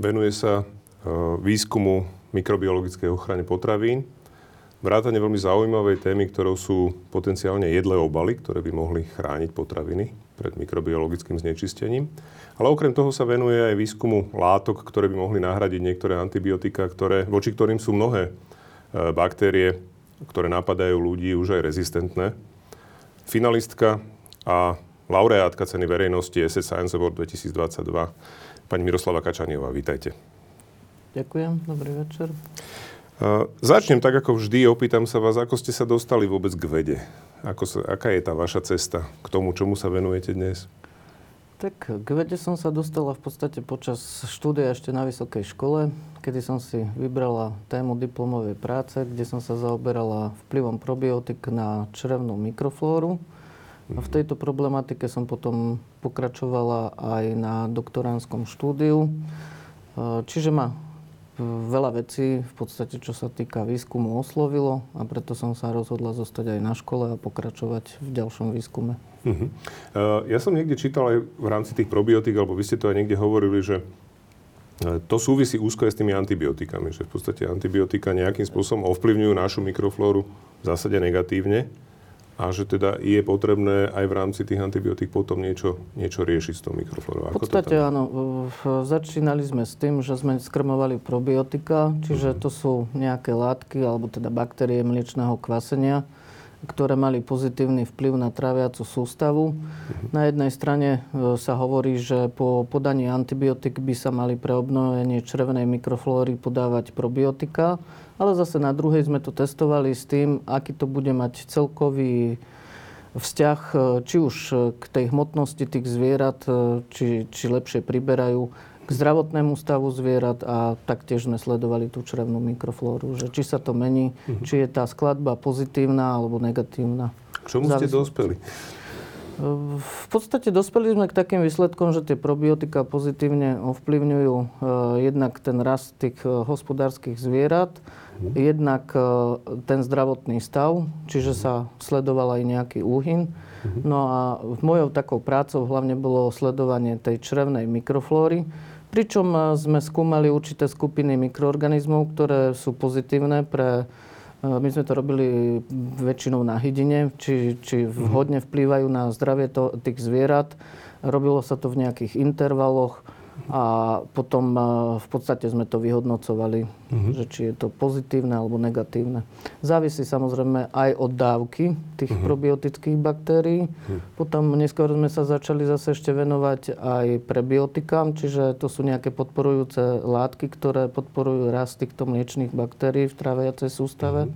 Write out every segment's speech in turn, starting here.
venuje sa výskumu mikrobiologickej ochrany potravín. Vrátane veľmi zaujímavej témy, ktorou sú potenciálne jedlé obaly, ktoré by mohli chrániť potraviny pred mikrobiologickým znečistením. Ale okrem toho sa venuje aj výskumu látok, ktoré by mohli nahradiť niektoré antibiotika, voči ktorým sú mnohé baktérie, ktoré napadajú ľudí, už aj rezistentné. Finalistka a laureátka ceny verejnosti SS Science Award 2022, pani Miroslava Kačániová, vítajte. Ďakujem, dobrý večer. Začnem tak, ako vždy. Opýtam sa vás, ako ste sa dostali vôbec k vede? Aká je tá vaša cesta k tomu, čomu sa venujete dnes? Tak k vede som sa dostala v podstate počas štúdia ešte na vysokej škole, kedy som si vybrala tému diplomovej práce, kde som sa zaoberala vplyvom probiotik na črevnú mikroflóru. A v tejto problematike som potom pokračovala aj na doktoránskom štúdiu. Čiže ma veľa vecí, v podstate, čo sa týka výskumu, oslovilo a preto som sa rozhodla zostať aj na škole a pokračovať v ďalšom výskume. Uh-huh. Ja som niekde čítal aj v rámci tých probiotík, alebo vy ste to aj niekde hovorili, že to súvisí úzko aj s tými antibiotikami, že v podstate antibiotika nejakým spôsobom ovplyvňujú našu mikroflóru v zásade negatívne a že teda je potrebné aj v rámci tých antibiotík potom niečo riešiť s tou mikroflórou. V podstate áno. Začínali sme s tým, že sme skrmovali probiotika, čiže to sú nejaké látky, alebo teda baktérie mliečného kvasenia, ktoré mali pozitívny vplyv na traviacu sústavu. Na jednej strane sa hovorí, že po podaní antibiotík by sa mali pre obnovenie črevnej mikroflóry podávať probiotika, ale zase na druhej sme to testovali s tým, aký to bude mať celkový vzťah, či už k tej hmotnosti tých zvierat, či lepšie priberajú, k zdravotnému stavu zvierat a taktiež sme sledovali tú črevnú mikroflóru, že či sa to mení, či je tá skladba pozitívna alebo negatívna. K čomu ste dospeli? V podstate dospeli sme k takým výsledkom, že tie probiotika pozitívne ovplyvňujú jednak ten rast tých hospodárskych zvierat, jednak ten zdravotný stav, čiže sa sledoval aj nejaký úhyn. No a mojou takou prácou hlavne bolo sledovanie tej črevnej mikroflóry, pričom sme skúmali určité skupiny mikroorganizmov, ktoré sú pozitívne pre... My sme to robili väčšinou na hydine, či vhodne vplývajú na zdravie tých zvierat. Robilo sa to v nejakých intervaloch a potom v podstate sme to vyhodnocovali, že či je to pozitívne alebo negatívne. Závisí samozrejme aj od dávky tých probiotických baktérií. Potom neskôr sme sa začali zase ešte venovať aj prebiotikám, čiže to sú nejaké podporujúce látky, ktoré podporujú rast týchto mliečných baktérií v tráviacej sústave.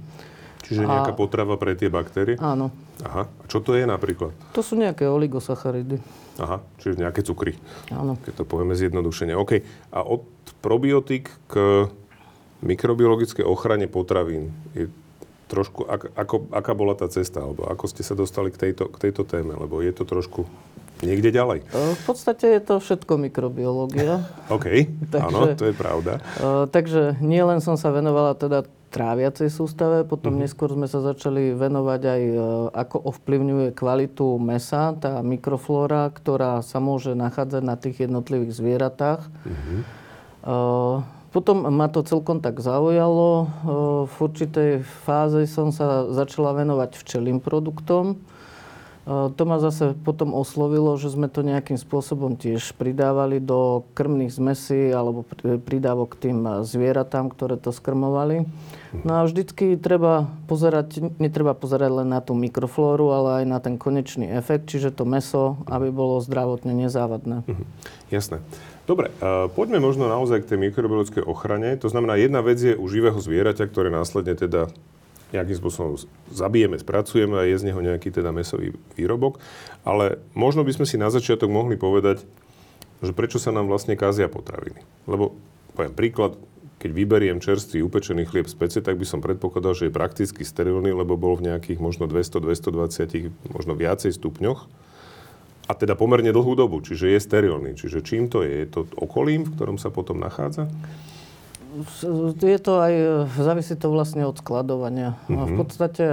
Čiže nejaká potrava pre tie baktérie? Áno. Aha. A čo to je napríklad? To sú nejaké oligosacharidy. Aha, čiže nejaké cukry. Áno. Keď to povieme zjednodušene. OK. A od probiotik k mikrobiologickej ochrane potravín je trošku... Aká bola tá cesta? Alebo ako ste sa dostali k tejto téme? Lebo je to trošku niekde ďalej. V podstate je to všetko mikrobiológia. OK. Áno, to je pravda. Takže nielen som sa venovala teda tráviacej sústave. Potom neskôr sme sa začali venovať aj, ako ovplyvňuje kvalitu mäsa, tá mikroflóra, ktorá sa môže nachádzať na tých jednotlivých zvieratách. Potom ma to celkom tak zaujalo. V určitej fáze som sa začala venovať včelým produktom. To ma zase potom oslovilo, že sme to nejakým spôsobom tiež pridávali do krmných zmesí alebo pridávok k tým zvieratám, ktoré to skrmovali. No a vždycky netreba pozerať len na tú mikroflóru, ale aj na ten konečný efekt, čiže to mäso, aby bolo zdravotne nezávadné. Jasné. Dobre, poďme možno naozaj k tej mikrobiologickej ochrane. To znamená, jedna vec je u živého zvieraťa, ktoré následne teda nejakým spôsobom zabijeme, spracujeme a je z neho nejaký teda mäsový výrobok. Ale možno by sme si na začiatok mohli povedať, že prečo sa nám vlastne kazia potraviny. Lebo, poviem príklad, keď vyberiem čerstvý upečený chlieb z pece, tak by som predpokladal, že je prakticky sterilný, lebo bol v nejakých možno 200-220, možno viacej stupňoch. A teda pomerne dlhú dobu, čiže je sterilný. Čiže čím to je? Je to okolím, v ktorom sa potom nachádza? je to aj, závisí to vlastne od skladovania. Mm-hmm. V podstate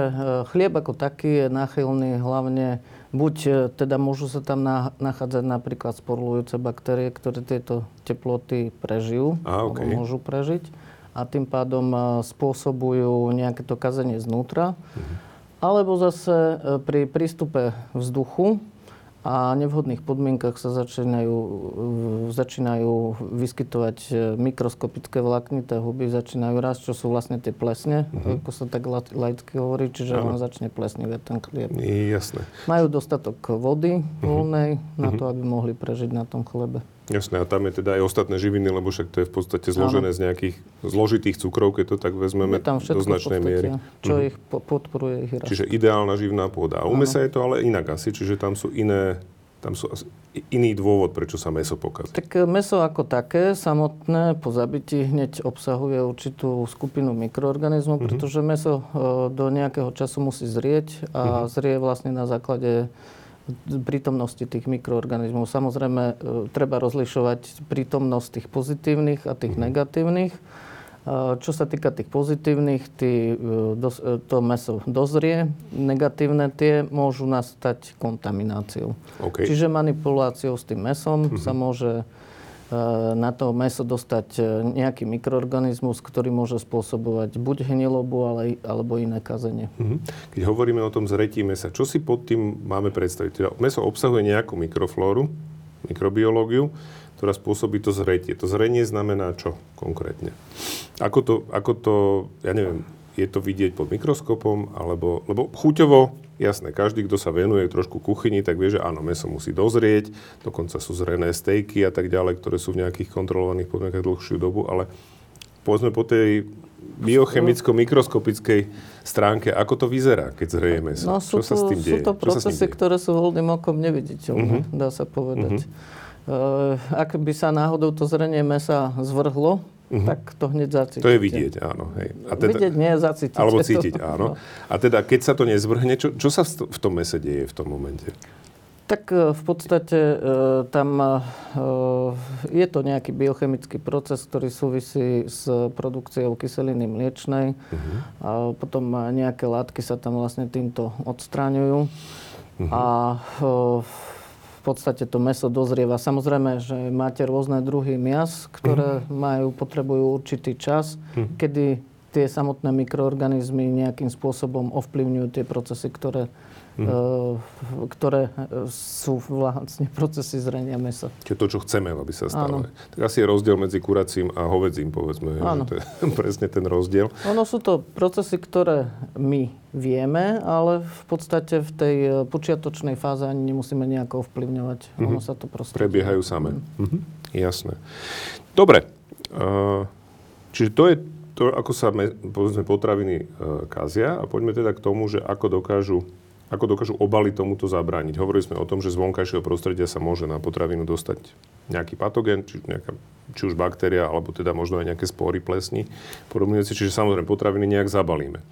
chlieb ako taký je náchylný hlavne, buď teda môžu sa tam nachádzať napríklad sporulujúce baktérie, ktoré tieto teploty prežijú, okay, alebo môžu prežiť a tým pádom spôsobujú nejaké to kazenie znútra. Mm-hmm. Alebo zase pri prístupe vzduchu a nevhodných podmienkach sa začínajú vyskytovať mikroskopické vláknité huby, začínajú rásť, čo sú vlastne tie plesne, ako sa tak laicky hovorí, čiže on začne plesniť ten chlieb. Jasné. Majú dostatok vody voľnej na to, aby mohli prežiť na tom chlebe. Jasné, a tam je teda aj ostatné živiny, lebo však to je v podstate zložené z nejakých zložitých cukrov, keď to tak vezmeme do značnej miery. Čo ich podporuje ich rast. Čiže ideálna živná pôda. A u mesa je to ale inak asi, čiže tam sú iné, tam sú iný dôvod, prečo sa meso pokazí. Tak meso ako také samotné po zabití hneď obsahuje určitú skupinu mikroorganizmov, pretože meso do nejakého času musí zrieť a zrie vlastne na základe prítomnosti tých mikroorganizmov. Samozrejme, treba rozlišovať prítomnosť tých pozitívnych a tých negatívnych. Čo sa týka tých pozitívnych, to mäso dozrie, negatívne tie môžu nastať kontamináciou. Okay. Čiže manipuláciou s tým mäsom sa môže na to mäso dostať nejaký mikroorganizmus, ktorý môže spôsobovať buď hnilobu, alebo iné kazenie. Keď hovoríme o tom zretí mäsa, čo si pod tým máme predstaviť? Teda mäso obsahuje nejakú mikroflóru, mikrobiológiu, ktorá spôsobí to zretie. To zrenie znamená čo konkrétne? Ako to ja neviem, je to vidieť pod mikroskopom, alebo lebo chuťovo, jasné, každý, kto sa venuje trošku kuchyni, tak vie, že áno, mäso musí dozrieť, dokonca sú zrené stejky a tak ďalej, ktoré sú v nejakých kontrolovaných podmienkach dlhšiu dobu, ale povedzme po tej biochemicko-mikroskopickej stránke, ako to vyzerá, keď zreje mäso? No, čo sa s tým deje? Sú to procesy, ktoré sú voľným okom neviditeľné, dá sa povedať. Ak by sa náhodou to zrenie mäsa zvrhlo, tak to hneď zacítiť. To je vidieť, áno. Hej. A teda, vidieť nie, zacítiť. Alebo cítiť, áno. A teda, keď sa to nezvrhne, čo sa v tom mese deje v tom momente? Tak v podstate tam je to nejaký biochemický proces, ktorý súvisí s produkciou kyseliny mliečnej. A potom nejaké látky sa tam vlastne týmto odstráňujú. A v podstate to mäso dozrieva. Samozrejme, že máte rôzne druhy mias, ktoré potrebujú určitý čas, kedy tie samotné mikroorganizmy nejakým spôsobom ovplyvňujú tie procesy, ktoré sú vlastne procesy zrenia mäsa. Čiže to, čo chceme, aby sa stalo. Áno. Tak asi je rozdiel medzi kuracím a hovedzím, povedzme. Áno. To je presne ten rozdiel. Ono sú to procesy, ktoré my vieme, ale v podstate v tej počiatočnej fáze ani nemusíme nejako ovplyvňovať. Ono sa to proste prebiehajú samé. Jasné. Dobre. Čiže to je to, ako sa povedzme, potraviny kazia. A poďme teda k tomu, že ako dokážu obaly tomuto zabrániť. Hovorili sme o tom, že z vonkajšieho prostredia sa môže na potravinu dostať nejaký patogén, či už baktéria, alebo teda možno aj nejaké spory plesní. Podobne si, čiže samozrejme potraviny nejak zabalíme.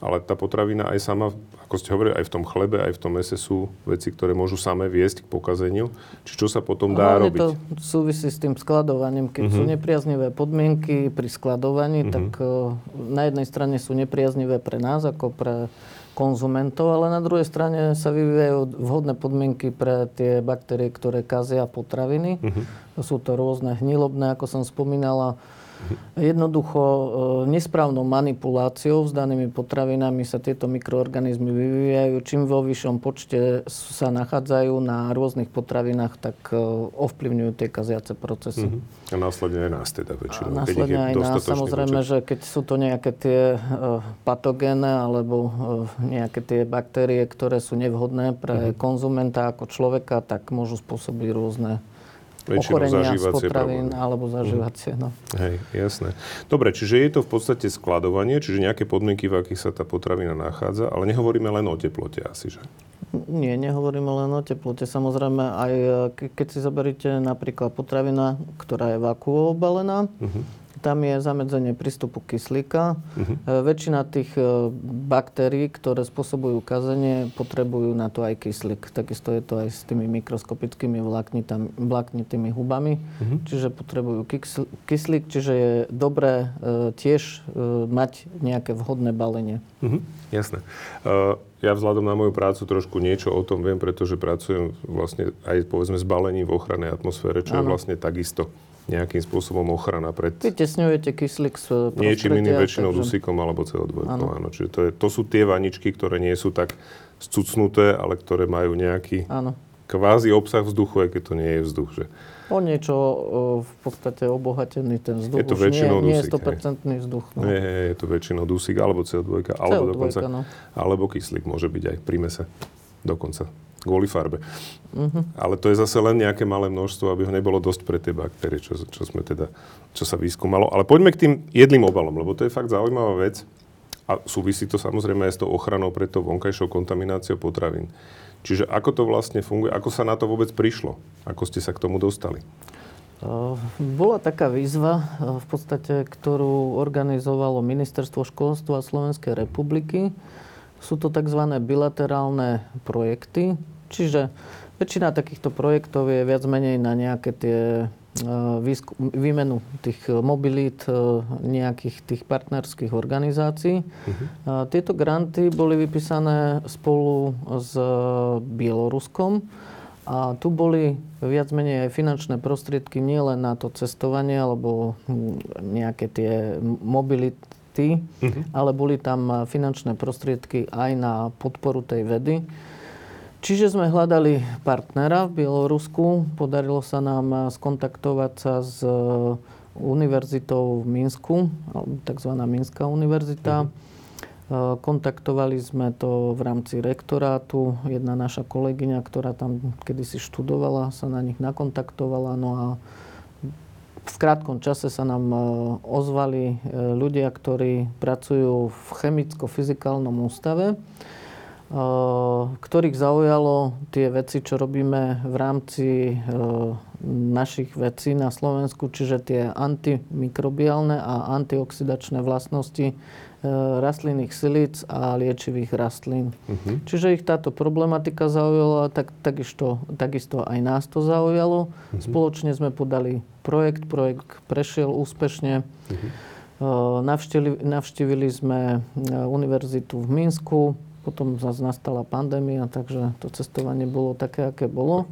Ale tá potravina aj sama, ako ste hovorili, aj v tom chlebe, aj v tom mese sú veci, ktoré môžu samé viesť k pokazeniu. Či čo sa potom dá robiť? To súvisí s tým skladovaním. Keď sú nepriaznivé podmienky pri skladovaní, tak na jednej strane sú nepriaznivé pre nás, ako pre konzumentov, ale na druhej strane sa vyvíjajú vhodné podmienky pre tie baktérie, ktoré kazia potraviny. Sú to rôzne hnilobné, ako som spomínala. Jednoducho nesprávnou manipuláciou s danými potravinami sa tieto mikroorganizmy vyvíjajú. Čím vo vyššom počte sa nachádzajú na rôznych potravinách, tak ovplyvňujú tie kaziace procesy. A následne aj nás teda väčšinou. Následne aj nás. Samozrejme, že keď sú to nejaké tie patogéne alebo nejaké tie baktérie, ktoré sú nevhodné pre konzumenta ako človeka, tak môžu spôsobiť rôzne ochorenia z potravín alebo zažívacie. No. Hej, jasné. Dobre, čiže je to v podstate skladovanie, čiže nejaké podmienky, v akých sa tá potravina nachádza, ale nehovoríme len o teplote asi, že? Nie, nehovoríme len o teplote. Samozrejme, aj keď si zoberiete napríklad potravina, ktorá je vakuovobalená, tam je zamedzenie prístupu kyslíka. Väčšina tých baktérií, ktoré spôsobujú kazenie, potrebujú na to aj kyslík. Takisto je to aj s tými mikroskopickými vláknitými hubami. Čiže potrebujú kyslík, čiže je dobré tiež mať nejaké vhodné balenie. Jasné. Ja vzhľadom na moju prácu trošku niečo o tom viem, pretože pracujem vlastne aj povedzme s balením v ochrannej atmosfére, čo je vlastne takisto nejakým spôsobom ochrana pred... Vytesňujete kyslík z prostredia. Niečím iným, väčšinou dusíkom alebo CO2. Áno. Čiže to sú tie vaničky, ktoré nie sú tak scucnuté, ale ktoré majú nejaký kvázi obsah vzduchu, aj keď to nie je vzduch. Že... O niečo v podstate obohatený ten vzduch. Je to väčšinou dusík. Nie je 100% vzduch. No. Je to väčšinou dusík alebo CO2, alebo dokonca, alebo kyslík môže byť aj pri mese dokonca. Kvôli farbe. Ale to je zase len nejaké malé množstvo, aby ho nebolo dosť pre tie baktérie, čo sa vyskúmalo. Ale poďme k tým jedlým obalom, lebo to je fakt zaujímavá vec. A súvisí to samozrejme aj s tou ochranou pred tou vonkajšou kontamináciou potravín. Čiže ako to vlastne funguje? Ako sa na to vôbec prišlo? Ako ste sa k tomu dostali? Bola taká výzva, v podstate, ktorú organizovalo Ministerstvo školstva Slovenskej republiky. Sú to tzv. Bilaterálne projekty, čiže väčšina takýchto projektov je viac menej na nejaké tie výmenu tých mobilít nejakých tých partnerských organizácií. Tieto granty boli vypísané spolu s Bieloruskom a tu boli viac menej aj finančné prostriedky nielen na to cestovanie alebo nejaké tie mobility, ale boli tam finančné prostriedky aj na podporu tej vedy. Čiže sme hľadali partnera v Bielorusku. Podarilo sa nám skontaktovať sa s univerzitou v Minsku, tzv. Minská univerzita. Kontaktovali sme to v rámci rektorátu. Jedna naša kolegyňa, ktorá tam kedysi študovala, sa na nich nakontaktovala. No a v krátkom čase sa nám ozvali ľudia, ktorí pracujú v chemicko-fyzikálnom ústave, ktorých zaujalo tie veci, čo robíme v rámci našich vecí na Slovensku, čiže tie antimikrobiálne a antioxidačné vlastnosti rastlinných silíc a liečivých rastlín. Čiže ich táto problematika zaujala, takisto aj nás to zaujalo. Spoločne sme podali projekt prešiel úspešne. Navštívili sme univerzitu v Minsku, potom zase nastala pandémia, takže to cestovanie bolo také, aké bolo.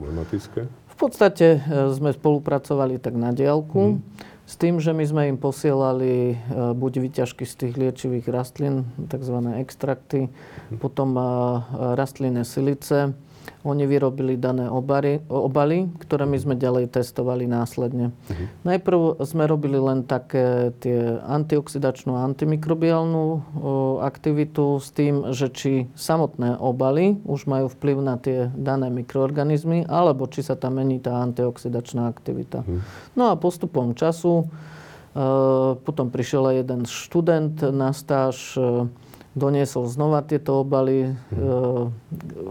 V podstate sme spolupracovali tak na diaľku. S tým, že my sme im posielali buď výťažky z tých liečivých rastlín, tzv. Extrakty, potom rastlinné silice. Oni vyrobili dané obaly, ktoré my sme ďalej testovali následne. Najprv sme robili len také tie antioxidačnú a antimikrobiálnu aktivitu s tým, že či samotné obaly už majú vplyv na tie dané mikroorganizmy, alebo či sa tam mení tá antioxidačná aktivita. No a postupom času potom prišiel aj jeden študent na stáž, doniesol znova tieto obaly.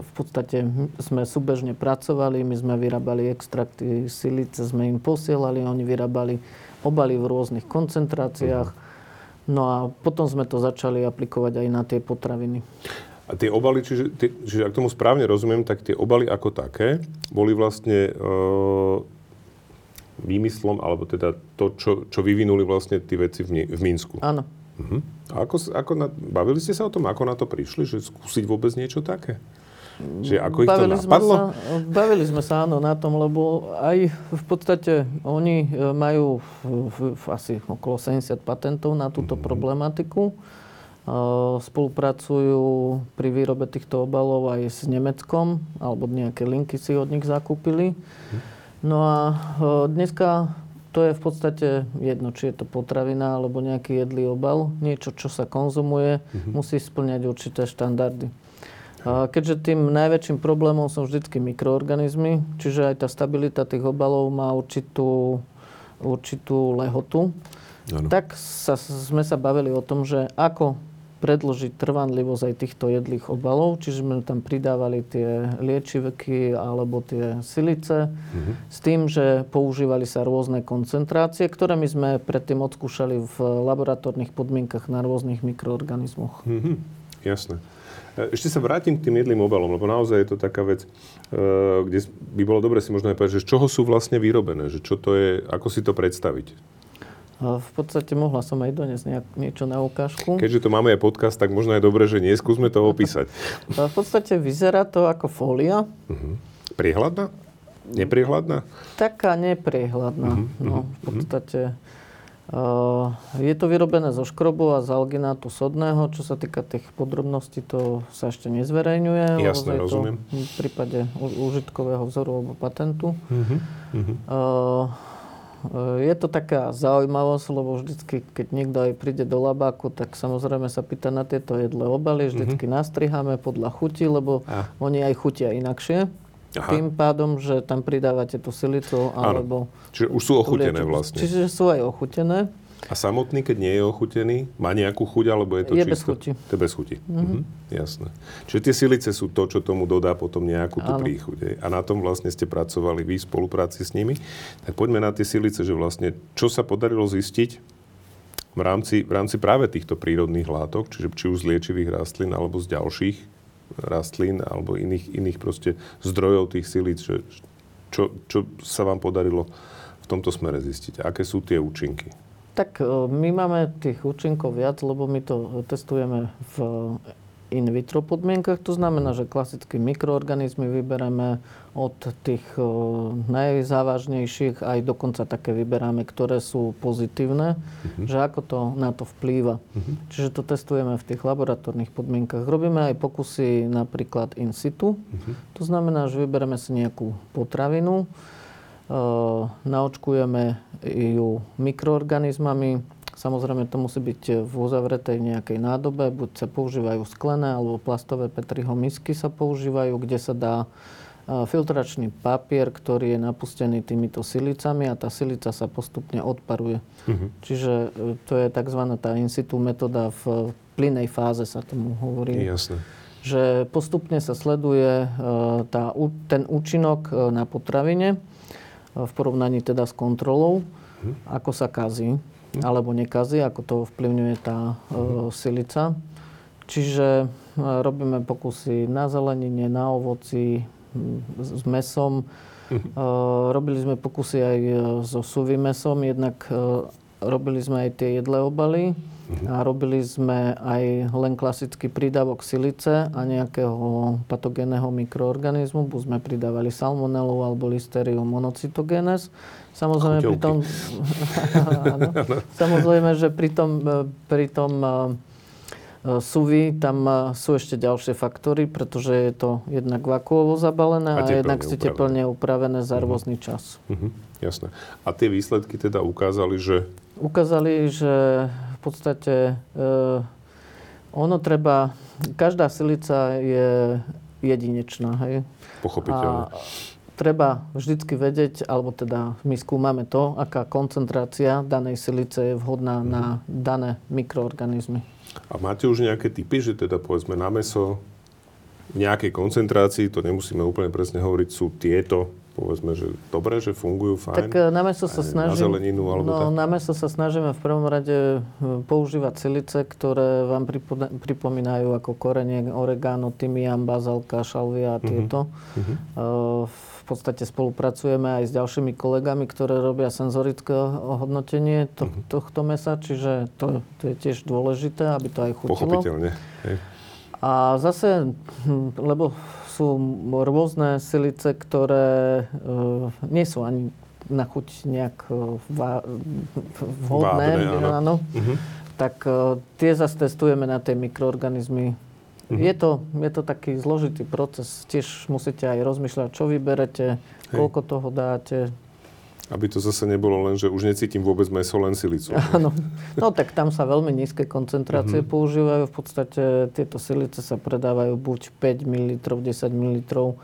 V podstate sme súbežne pracovali, my sme vyrábali extrakty silice, sme im posielali, oni vyrábali obaly v rôznych koncentráciách. No a potom sme to začali aplikovať aj na tie potraviny. A tie obaly, čiže ak tomu správne rozumiem, tak tie obaly ako také boli vlastne výmyslom, alebo teda to, čo vyvinuli vlastne tí vedci v Minsku. Áno. Bavili ste sa o tom, ako na to prišli? Že skúsiť vôbec niečo také? Čiže ako ich to napadlo? Bavili sme sa áno na tom, lebo aj v podstate oni majú asi okolo 70 patentov na túto problematiku. Spolupracujú pri výrobe týchto obalov aj s Nemeckom, alebo nejaké linky si od nich zakúpili. No a dneska... To je v podstate jedno, či je to potravina alebo nejaký jedlý obal. Niečo, čo sa konzumuje, musí spĺňať určité štandardy. Keďže tým najväčším problémom sú vždycky mikroorganizmy, čiže aj tá stabilita tých obalov má určitú lehotu, tak sme sa bavili o tom, že ako predĺžiť trvanlivosť aj týchto jedlých obalov, čiže sme tam pridávali tie liečivky alebo tie silice, s tým, že používali sa rôzne koncentrácie, ktoré my sme predtým odskúšali v laboratórnych podmienkach na rôznych mikroorganizmoch. Jasné. Ešte sa vrátim k tým jedlým obalom, lebo naozaj je to taká vec, kde by bolo dobre si možno aj povedať, že z čoho sú vlastne vyrobené, že čo to je, ako si to predstaviť. V podstate mohla som aj doniesť niečo na ukážku. Keďže to máme aj podcast, tak možno je dobré, že neskúsme to opísať. V podstate vyzerá to ako fólia. Priehľadná? Nepriehľadná? Taká nepriehľadná. No, v podstate je to vyrobené zo škrobu a z alginátu sodného. Čo sa týka tých podrobností, to sa ešte nezverejňuje. Jasné, rozumiem. V prípade užitkového vzoru alebo patentu. Je to taká zaujímavosť, lebo vždycky, keď niekto aj príde do labáku, tak samozrejme sa pýta na tieto jedlé obaly. Vždycky nastriháme podľa chuti, lebo oni aj chutia inakšie. Tým pádom, že tam pridávate tú silicu alebo... Čiže už sú ochutené vlastne. Čiže sú aj ochutené. A samotný, keď nie je ochutený, má nejakú chuť, alebo je to je čisto? To je bez chuti. Jasné. Čiže tie silice sú to, čo tomu dodá potom nejakú tú príchuť. A na tom vlastne ste pracovali vy v spolupráci s nimi. Tak poďme na tie silice, že vlastne čo sa podarilo zistiť v rámci práve týchto prírodných látok, čiže či už z liečivých rastlín, alebo z ďalších rastlín, alebo iných proste zdrojov tých silíc. Čo sa vám podarilo v tomto smere zistiť? Aké sú tie účinky? Tak my máme tých účinkov viac, lebo my to testujeme v in vitro podmienkach. To znamená, že klasicky mikroorganizmy vybereme od tých najzávažnejších, aj dokonca také vyberáme, ktoré sú pozitívne, že ako to na to vplýva. Čiže to testujeme v tých laboratórnych podmienkach. Robíme aj pokusy napríklad in situ. To znamená, že vybereme si nejakú potravinu, naočkujeme ju mikroorganizmami. Samozrejme, to musí byť v uzavretej nejakej nádobe. Buď sa používajú sklené alebo plastové Petriho misky sa používajú, kde sa dá filtračný papier, ktorý je napustený týmito silicami a tá silica sa postupne odparuje. Čiže to je tzv. Tá in situ metóda, v plynej fáze sa tomu hovorí. Jasné. Že postupne sa sleduje ten účinok na potravine v porovnaní teda s kontrolou, ako sa kazí, alebo nekazí, ako to vplyvňuje tá silica. Čiže robíme pokusy na zelenine, na ovoci, s mesom. Robili sme pokusy aj so suvým mesom, jednak robili sme aj tie jedlé obaly a robili sme aj len klasický prídavok silice a nejakého patogénneho mikroorganizmu, buď sme pridávali salmonelu alebo listerium monocytogenes. Samozrejme, pritom suví, tam sú ešte ďalšie faktory, pretože je to jednak vakuovo zabalené a jednak si teplne upravené za rôzny čas. Jasné. A tie výsledky teda ukázali, že... Ukázali, že v podstate každá silica je jedinečná, hej. Pochopiteľne. A treba vždycky vedieť, alebo teda my skúmame to, aká koncentrácia danej silice je vhodná na dané mikroorganizmy. A máte už nejaké typy, že teda povedzme na mäso v nejakej koncentrácii, to nemusíme úplne presne hovoriť, sú tieto, povedzme, že dobre, že fungujú, fajn. Tak na mäso sa snažíme v prvom rade používať silice, ktoré vám pripomínajú ako korenie, oregano, tymián, bazálka, šalvia a tieto. V podstate spolupracujeme aj s ďalšími kolegami, ktoré robia senzorické hodnotenie tohto mäsa, čiže to je tiež dôležité, aby to aj chutilo. Pochopiteľne. Hej. A zase, lebo sú rôzne silice, ktoré nie sú ani na chuť nejak vhodné, tak tie zase testujeme na tie mikroorganizmy. Je to taký zložitý proces, tiež musíte aj rozmýšľať, čo vyberete, koľko toho dáte. Aby to zase nebolo len, že už necítim vôbec mäso, len silicu. Áno. No tak tam sa veľmi nízke koncentrácie používajú. V podstate tieto silice sa predávajú buď 5 ml, 10 ml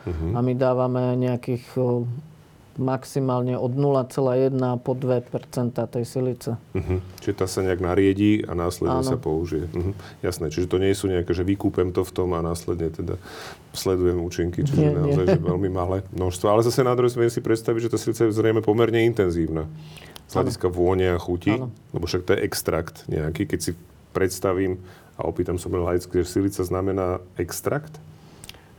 a my dávame nejakých maximálne od 0,1 po 2 % tej silice. Uh-huh. Čiže tá sa nejak nariedí a následne sa použije. Uh-huh. Jasné, čiže to nie sú nejaké, že vykúpem to v tom a následne teda sledujem účinky, čiže naozaj že veľmi malé množstvo. Ale zase na druhej strane si predstaviť, že tá silica je zrejme pomerne intenzívna. Z hľadiska vône a chuti, lebo však to je extrakt nejaký. Keď si predstavím a opýtam som laicky, že silica znamená extrakt?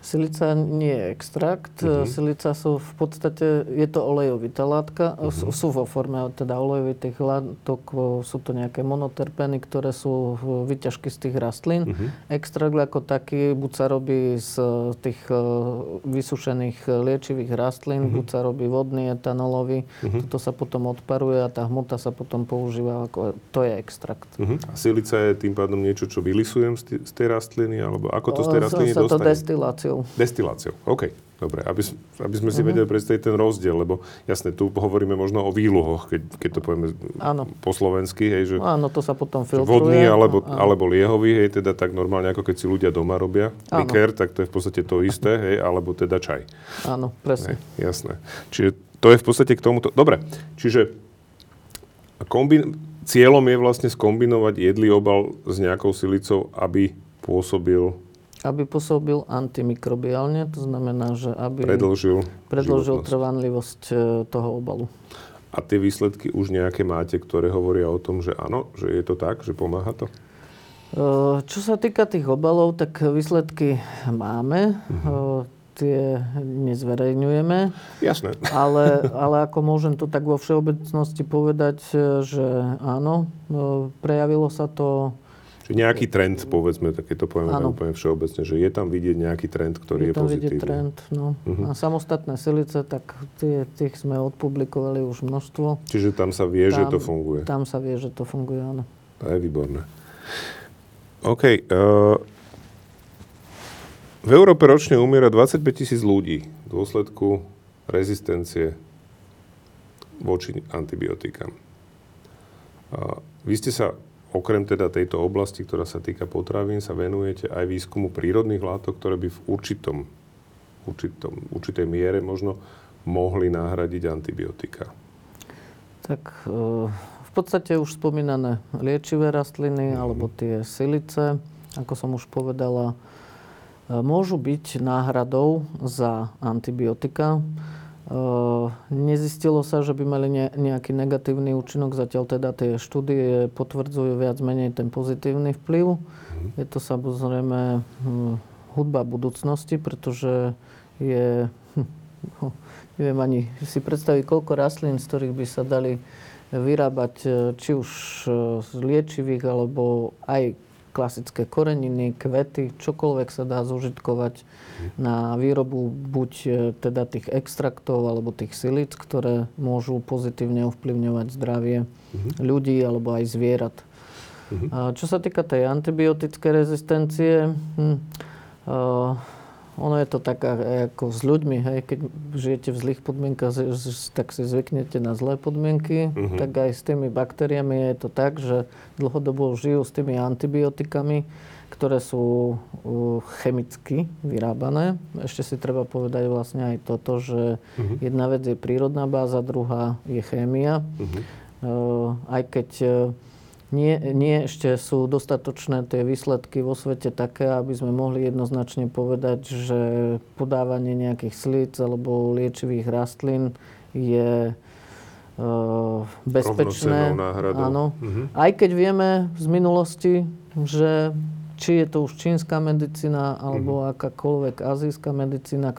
Silica nie je extrakt. Uh-huh. Silica sú v podstate, je to olejovitá látka. Uh-huh. Sú vo forme teda olejovitých látok, sú to nejaké monoterpeny, ktoré sú vyťažky z tých rastlín. Uh-huh. Extrakt ako taký buď sa robí z tých vysušených liečivých rastlín, uh-huh. buď sa robí vodný, etanolový. Uh-huh. Toto sa potom odparuje a tá hmota sa potom používa ako, to je extrakt. Uh-huh. A silica je tým pádom niečo, čo vylisujem z tej rastliny? Alebo ako to z tej rastliny dostane? Sa to destiláciou. Destiláciou. OK. Dobre. Aby sme si vedeli predstaviť ten rozdiel, lebo jasne, tu hovoríme možno o výluhoch, keď to povieme po slovensky, hej, že áno, to sa potom filtruje. Vodný alebo liehový, hej, teda tak normálne, ako keď si ľudia doma robia likér, tak to je v podstate to isté, hej, alebo teda čaj. Áno, presne. Hej, jasné. Čiže to je v podstate k tomuto. Dobre. Čiže cieľom je vlastne skombinovať jedlý obal s nejakou silicou, aby pôsobil antimikrobiálne, to znamená, že aby predĺžil trvanlivosť toho obalu. A tie výsledky už nejaké máte, ktoré hovoria o tom, že áno, že je to tak, že pomáha to? Čo sa týka tých obalov, tak výsledky máme. Uh-huh. Tie nezverejňujeme. Jasné. Ale ako môžem to tak vo všeobecnosti povedať, že áno, prejavilo sa to. Čiže nejaký trend, povedzme, keď to povieme úplne všeobecne, že je tam vidieť nejaký trend, ktorý je pozitívny. Je tam vidieť trend, no. Uh-huh. A samostatné silice, tak tých sme odpublikovali už množstvo. Čiže tam sa vie, že to funguje. Tam sa vie, že to funguje, áno. To je výborné. OK. V Európe ročne umiera 25,000 ľudí v dôsledku rezistencie voči antibiotikám. Vy ste sa okrem teda tejto oblasti, ktorá sa týka potravín, sa venujete aj výskumu prírodných látok, ktoré by v určitej miere možno mohli nahradiť antibiotika. Tak v podstate už spomínané liečivé rastliny alebo tie silice, ako som už povedala, môžu byť náhradou za antibiotika. Nezistilo sa, že by mali nejaký negatívny účinok. Zatiaľ teda tie štúdie potvrdzujú viac menej ten pozitívny vplyv. Je to samozrejme hudba budúcnosti, pretože je neviem ani si predstaviť, koľko rastlín, z ktorých by sa dali vyrábať či už z liečivých, alebo aj klasické koreniny, kvety, čokoľvek sa dá zužitkovať na výrobu buď teda tých extraktov alebo tých silíc, ktoré môžu pozitívne ovplyvňovať zdravie ľudí alebo aj zvierat. A čo sa týka tej antibiotickej rezistencie, ono je to tak ako s ľuďmi, hej, keď žijete v zlých podmienkach, tak si zvyknete na zlé podmienky, tak aj s tými baktériami je to tak, že dlhodobo žijú s tými antibiotikami, ktoré sú chemicky vyrábané. Ešte si treba povedať vlastne aj toto, že jedna vec je prírodná báza, druhá je chémia. Aj keď nie ešte sú dostatočné tie výsledky vo svete také, aby sme mohli jednoznačne povedať, že podávanie nejakých slíc alebo liečivých rastlín je bezpečné. Áno. Aj keď vieme z minulosti, že či je to už čínska medicína alebo akákoľvek azijská medicína,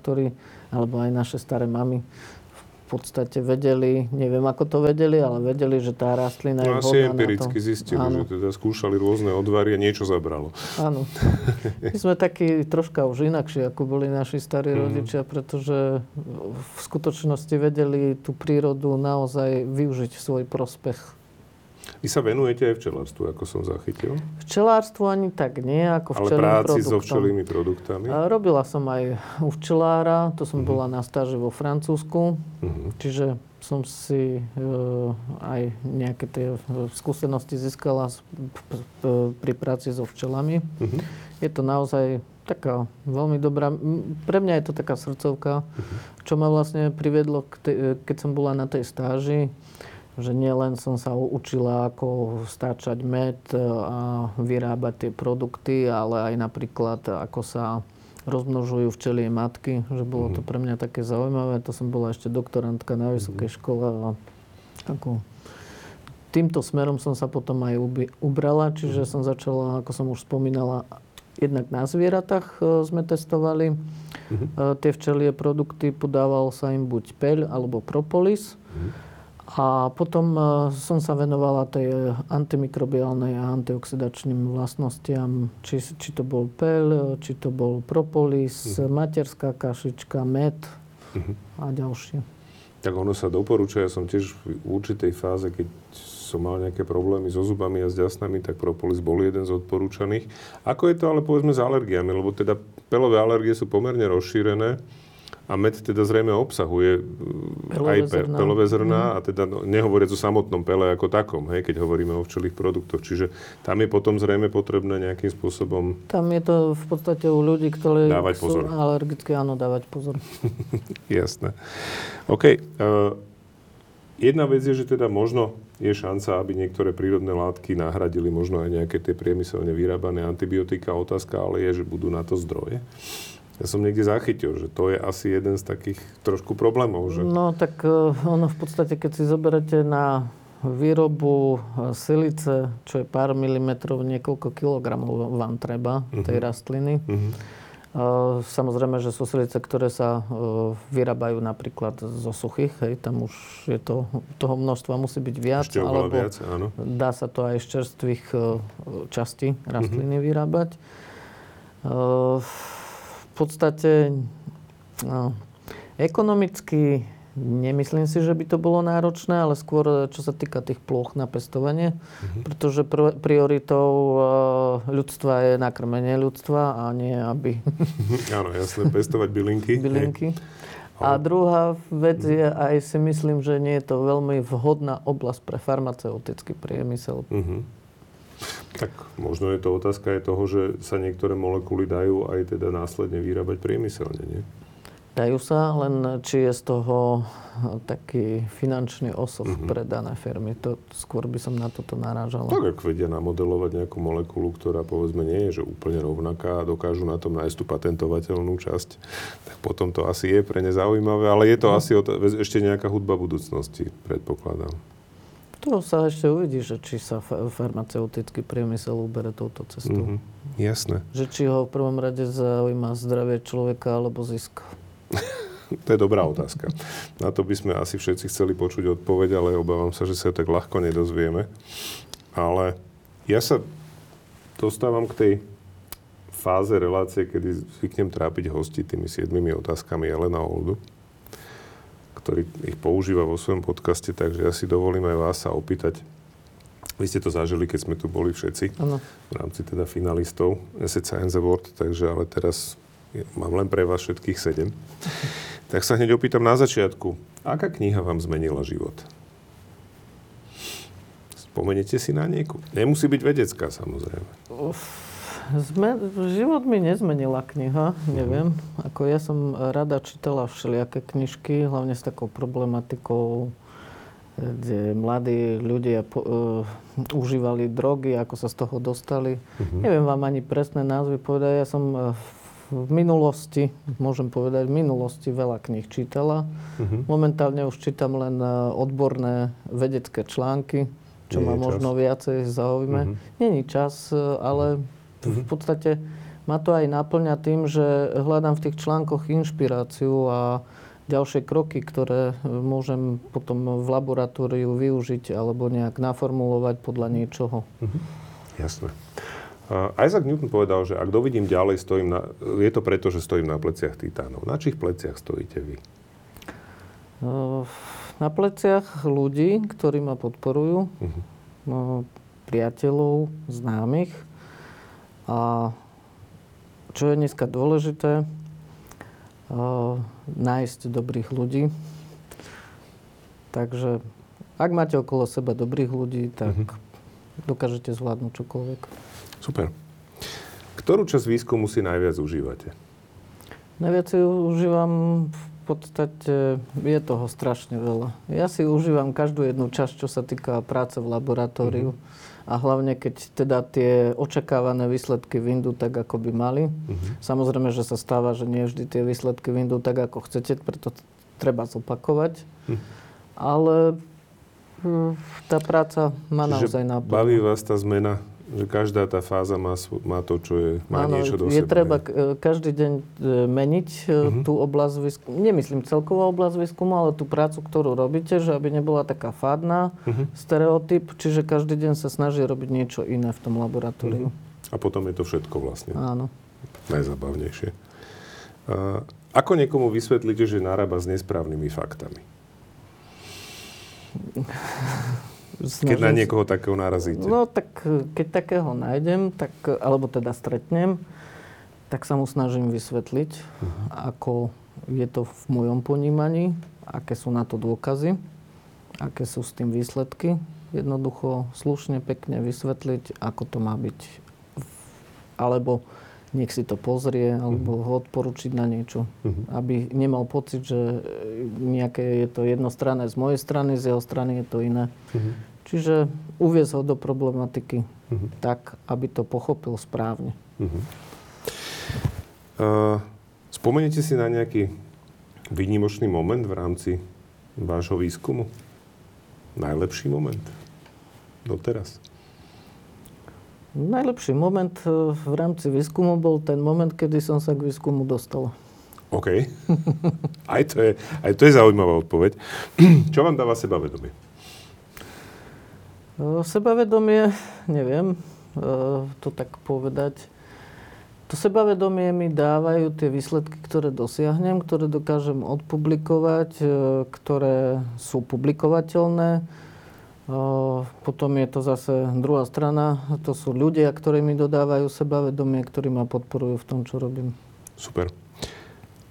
alebo aj naše staré mamy v podstate vedeli, neviem ako to vedeli, ale vedeli, že tá rastlina je vhodná na to. No asi empiricky zistili, že teda skúšali rôzne odvary a niečo zabralo. Áno. My sme takí troška už inakší, ako boli naši starí rodičia, pretože v skutočnosti vedeli tú prírodu naozaj využiť v svoj prospech. Vy sa venujete aj včelárstvu, ako som zachytil? Včelárstvu ani tak nie, ako včelným produktom. Ale práci so včelými produktami? Robila som aj u včelára, to som bola na stáži vo Francúzsku, čiže som si aj nejaké tie skúsenosti získala pri práci so včelami. Je to naozaj taká veľmi dobrá. Pre mňa je to taká srdcovka, čo ma vlastne priviedlo, keď som bola na tej stáži, že nielen som sa učila, ako stáčať med a vyrábať tie produkty, ale aj napríklad, ako sa rozmnožujú včelie matky, že bolo to pre mňa také zaujímavé. To som bola ešte doktorantka na vysokej škole a ako... Týmto smerom som sa potom aj ubrala, čiže som začala, ako som už spomínala, jednak na zvieratách sme testovali tie včelie produkty, podával sa im buď peľ alebo propolis. A potom som sa venovala tej antimikrobiálnej a antioxidačným vlastnostiam, či to bol peľ, či to bol propolis, materská kašička, med a ďalšie. Tak ono sa doporúča, ja som tiež v určitej fáze, keď som mal nejaké problémy so zubami a s ďasnami, tak propolis bol jeden z odporúčaných. Ako je to ale povedzme s alergiami, lebo teda pelové alergie sú pomerne rozšírené a med teda zrejme obsahuje aj pelové zrná a teda nehovoriac o samotnom pele ako takom, hej, keď hovoríme o včelých produktoch. Čiže tam je potom zrejme potrebné nejakým spôsobom... Tam je to v podstate u ľudí, ktorí sú alergické, áno, dávať pozor. Jasné. OK. Jedna vec je, že teda možno je šanca, aby niektoré prírodné látky nahradili možno aj nejaké tie priemyselne vyrábané antibiotika. Otázka ale je, že budú na to zdroje. Ja som niekde zachytil, že to je asi jeden z takých trošku problémov. Že... No tak ono v podstate, keď si zoberete na výrobu silice, čo je pár milimetrov, niekoľko kilogramov vám treba tej rastliny. Samozrejme, že sú silice, ktoré sa vyrábajú napríklad zo suchých, hej, tam už je to, toho množstva musí byť viac, alebo viac, áno. Dá sa to aj z čerstvých častí rastliny vyrábať. V podstate ekonomicky nemyslím si, že by to bolo náročné, ale skôr čo sa týka tých plôch na pestovanie, pretože prioritou ľudstva je nakrmenie ľudstva a nie aby... Áno, jasné, pestovať bylinky. A druhá vec je, aj si myslím, že nie je to veľmi vhodná oblasť pre farmaceutický priemysel. Tak možno je to otázka aj toho, že sa niektoré molekuly dajú aj teda následne vyrábať priemyselne, nie? Dajú sa, len či je z toho taký finančný osoch pre dané firmy. To, skôr by som na toto narážala. Tak, ak vedia namodelovať nejakú molekulu, ktorá povedzme nie je že úplne rovnaká a dokážu na tom nájsť tú patentovateľnú časť, tak potom to asi je pre ne zaujímavé. Ale je to asi ešte nejaká hudba budúcnosti, predpokladám. To sa ešte uvidí, že či sa farmaceutický priemysel uberie touto cestou. Jasné. Že či ho v prvom rade zaujíma zdravie človeka alebo zisk. To je dobrá otázka. Na to by sme asi všetci chceli počuť odpoveď, ale obávam sa, že sa tak ľahko nedozvieme. Ale ja sa dostávam k tej fáze relácie, kedy zvyknem trápiť hosti tými 7 otázkami Elena Oldu, ktorý ich používa vo svojom podcaste, takže ja si dovolím aj vás sa opýtať. Vy ste to zažili, keď sme tu boli všetci, ano. V rámci teda finalistov SS Science Award, takže ale teraz... Mám len pre vás všetkých 7. Tak sa hneď opýtam na začiatku. Aká kniha vám zmenila život? Spomeniete si na nieku? Nemusí byť vedecká, samozrejme. Život mi nezmenila kniha. Neviem. Ako ja som rada čítala všelijaké knižky, hlavne s takou problematikou, kde mladí ľudia užívali drogy, ako sa z toho dostali. Neviem vám ani presné názvy povedať. Ja som... V minulosti, môžem povedať, v minulosti veľa kníh čítala. Momentálne už čítam len odborné vedecké články, čo ma možno viacej zaujme. Není čas, ale v podstate ma to aj naplňa tým, že hľadám v tých článkoch inšpiráciu a ďalšie kroky, ktoré môžem potom v laboratóriu využiť alebo nejak naformulovať podľa niečoho. Jasné. Isaac Newton povedal, že ak dovidím ďalej, je to preto, že stojím na pleciach titánov. Na čích pleciach stojíte vy? Na pleciach ľudí, ktorí ma podporujú, priateľov, známych. A čo je dneska dôležité, nájsť dobrých ľudí. Takže ak máte okolo seba dobrých ľudí, tak dokážete zvládnuť čokoľvek. Super. Ktorú časť výskumu si najviac užívate? Najviac si užívam v podstate, je toho strašne veľa. Ja si užívam každú jednu časť, čo sa týka práce v laboratóriu. A hlavne, keď teda tie očakávané výsledky vyjdú tak, ako by mali. Samozrejme, že sa stáva, že nie vždy tie výsledky vyjdú tak, ako chcete, preto treba zopakovať. Ale tá práca má naozaj náplň. Baví vás tá zmena? Že každá tá fáza má to, čo je, má niečo do seba. Je treba každý deň meniť tú oblasť výskumu. Nemyslím celkovú oblasť výskumu, ale tú prácu, ktorú robíte, že aby nebola taká fádna, stereotyp. Čiže každý deň sa snaží robiť niečo iné v tom laboratóriu. A potom je to všetko vlastne. Áno. Najzabavnejšie. Ako niekomu vysvetlíte, že narába s nesprávnymi faktami? Keď na niekoho takého narazíte. No tak keď takého nájdem, tak, alebo teda stretnem, tak sa mu snažím vysvetliť, ako je to v mojom ponímaní, aké sú na to dôkazy, aké sú s tým výsledky. Jednoducho slušne, pekne vysvetliť, ako to má byť. Alebo nech si to pozrie, alebo ho odporučiť na niečo. Aby nemal pocit, že nejaké je to jednostranné z mojej strany, z jeho strany je to iné. Čiže uviesť ho do problematiky tak, aby to pochopil správne. Spomeniete si na nejaký výnimočný moment v rámci vášho výskumu? Najlepší moment doteraz? Najlepší moment v rámci výskumu bol ten moment, kedy som sa k výskumu dostala. OK. Aj to je zaujímavá odpoveď. Čo vám dáva sebavedomie? Sebavedomie, neviem to tak povedať. To sebavedomie mi dávajú tie výsledky, ktoré dosiahnem, ktoré dokážem odpublikovať, ktoré sú publikovateľné. Potom je to zase druhá strana. To sú ľudia, ktorí mi dodávajú sebavedomie, ktorí ma podporujú v tom, čo robím. Super.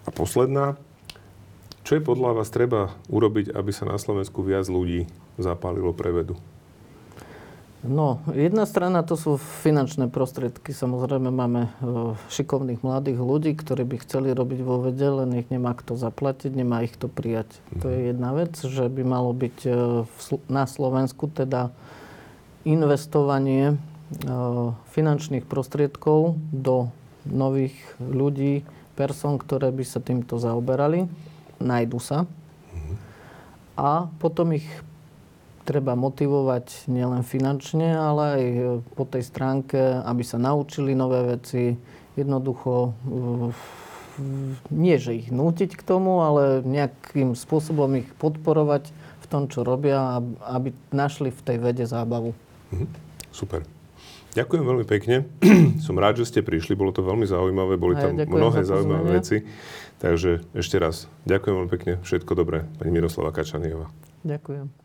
A posledná. Čo je podľa vás treba urobiť, aby sa na Slovensku viac ľudí zapálilo pre vedu? No, jedna strana to sú finančné prostriedky. Samozrejme máme šikovných mladých ľudí, ktorí by chceli robiť vo vede, len ich nemá kto zaplatiť, nemá ich kto prijať. To je jedna vec, že by malo byť na Slovensku teda investovanie finančných prostriedkov do nových ľudí, person, ktoré by sa týmto zaoberali. Nájdu sa. A potom ich treba motivovať nielen finančne, ale aj po tej stránke, aby sa naučili nové veci. Jednoducho, nie že ich nútiť k tomu, ale nejakým spôsobom ich podporovať v tom, čo robia, aby našli v tej vede zábavu. Super. Ďakujem veľmi pekne. Som rád, že ste prišli. Bolo to veľmi zaujímavé. Boli tam mnohé zaujímavé veci. Takže ešte raz ďakujem veľmi pekne. Všetko dobré, pani Miroslava Kačániová. Ďakujem.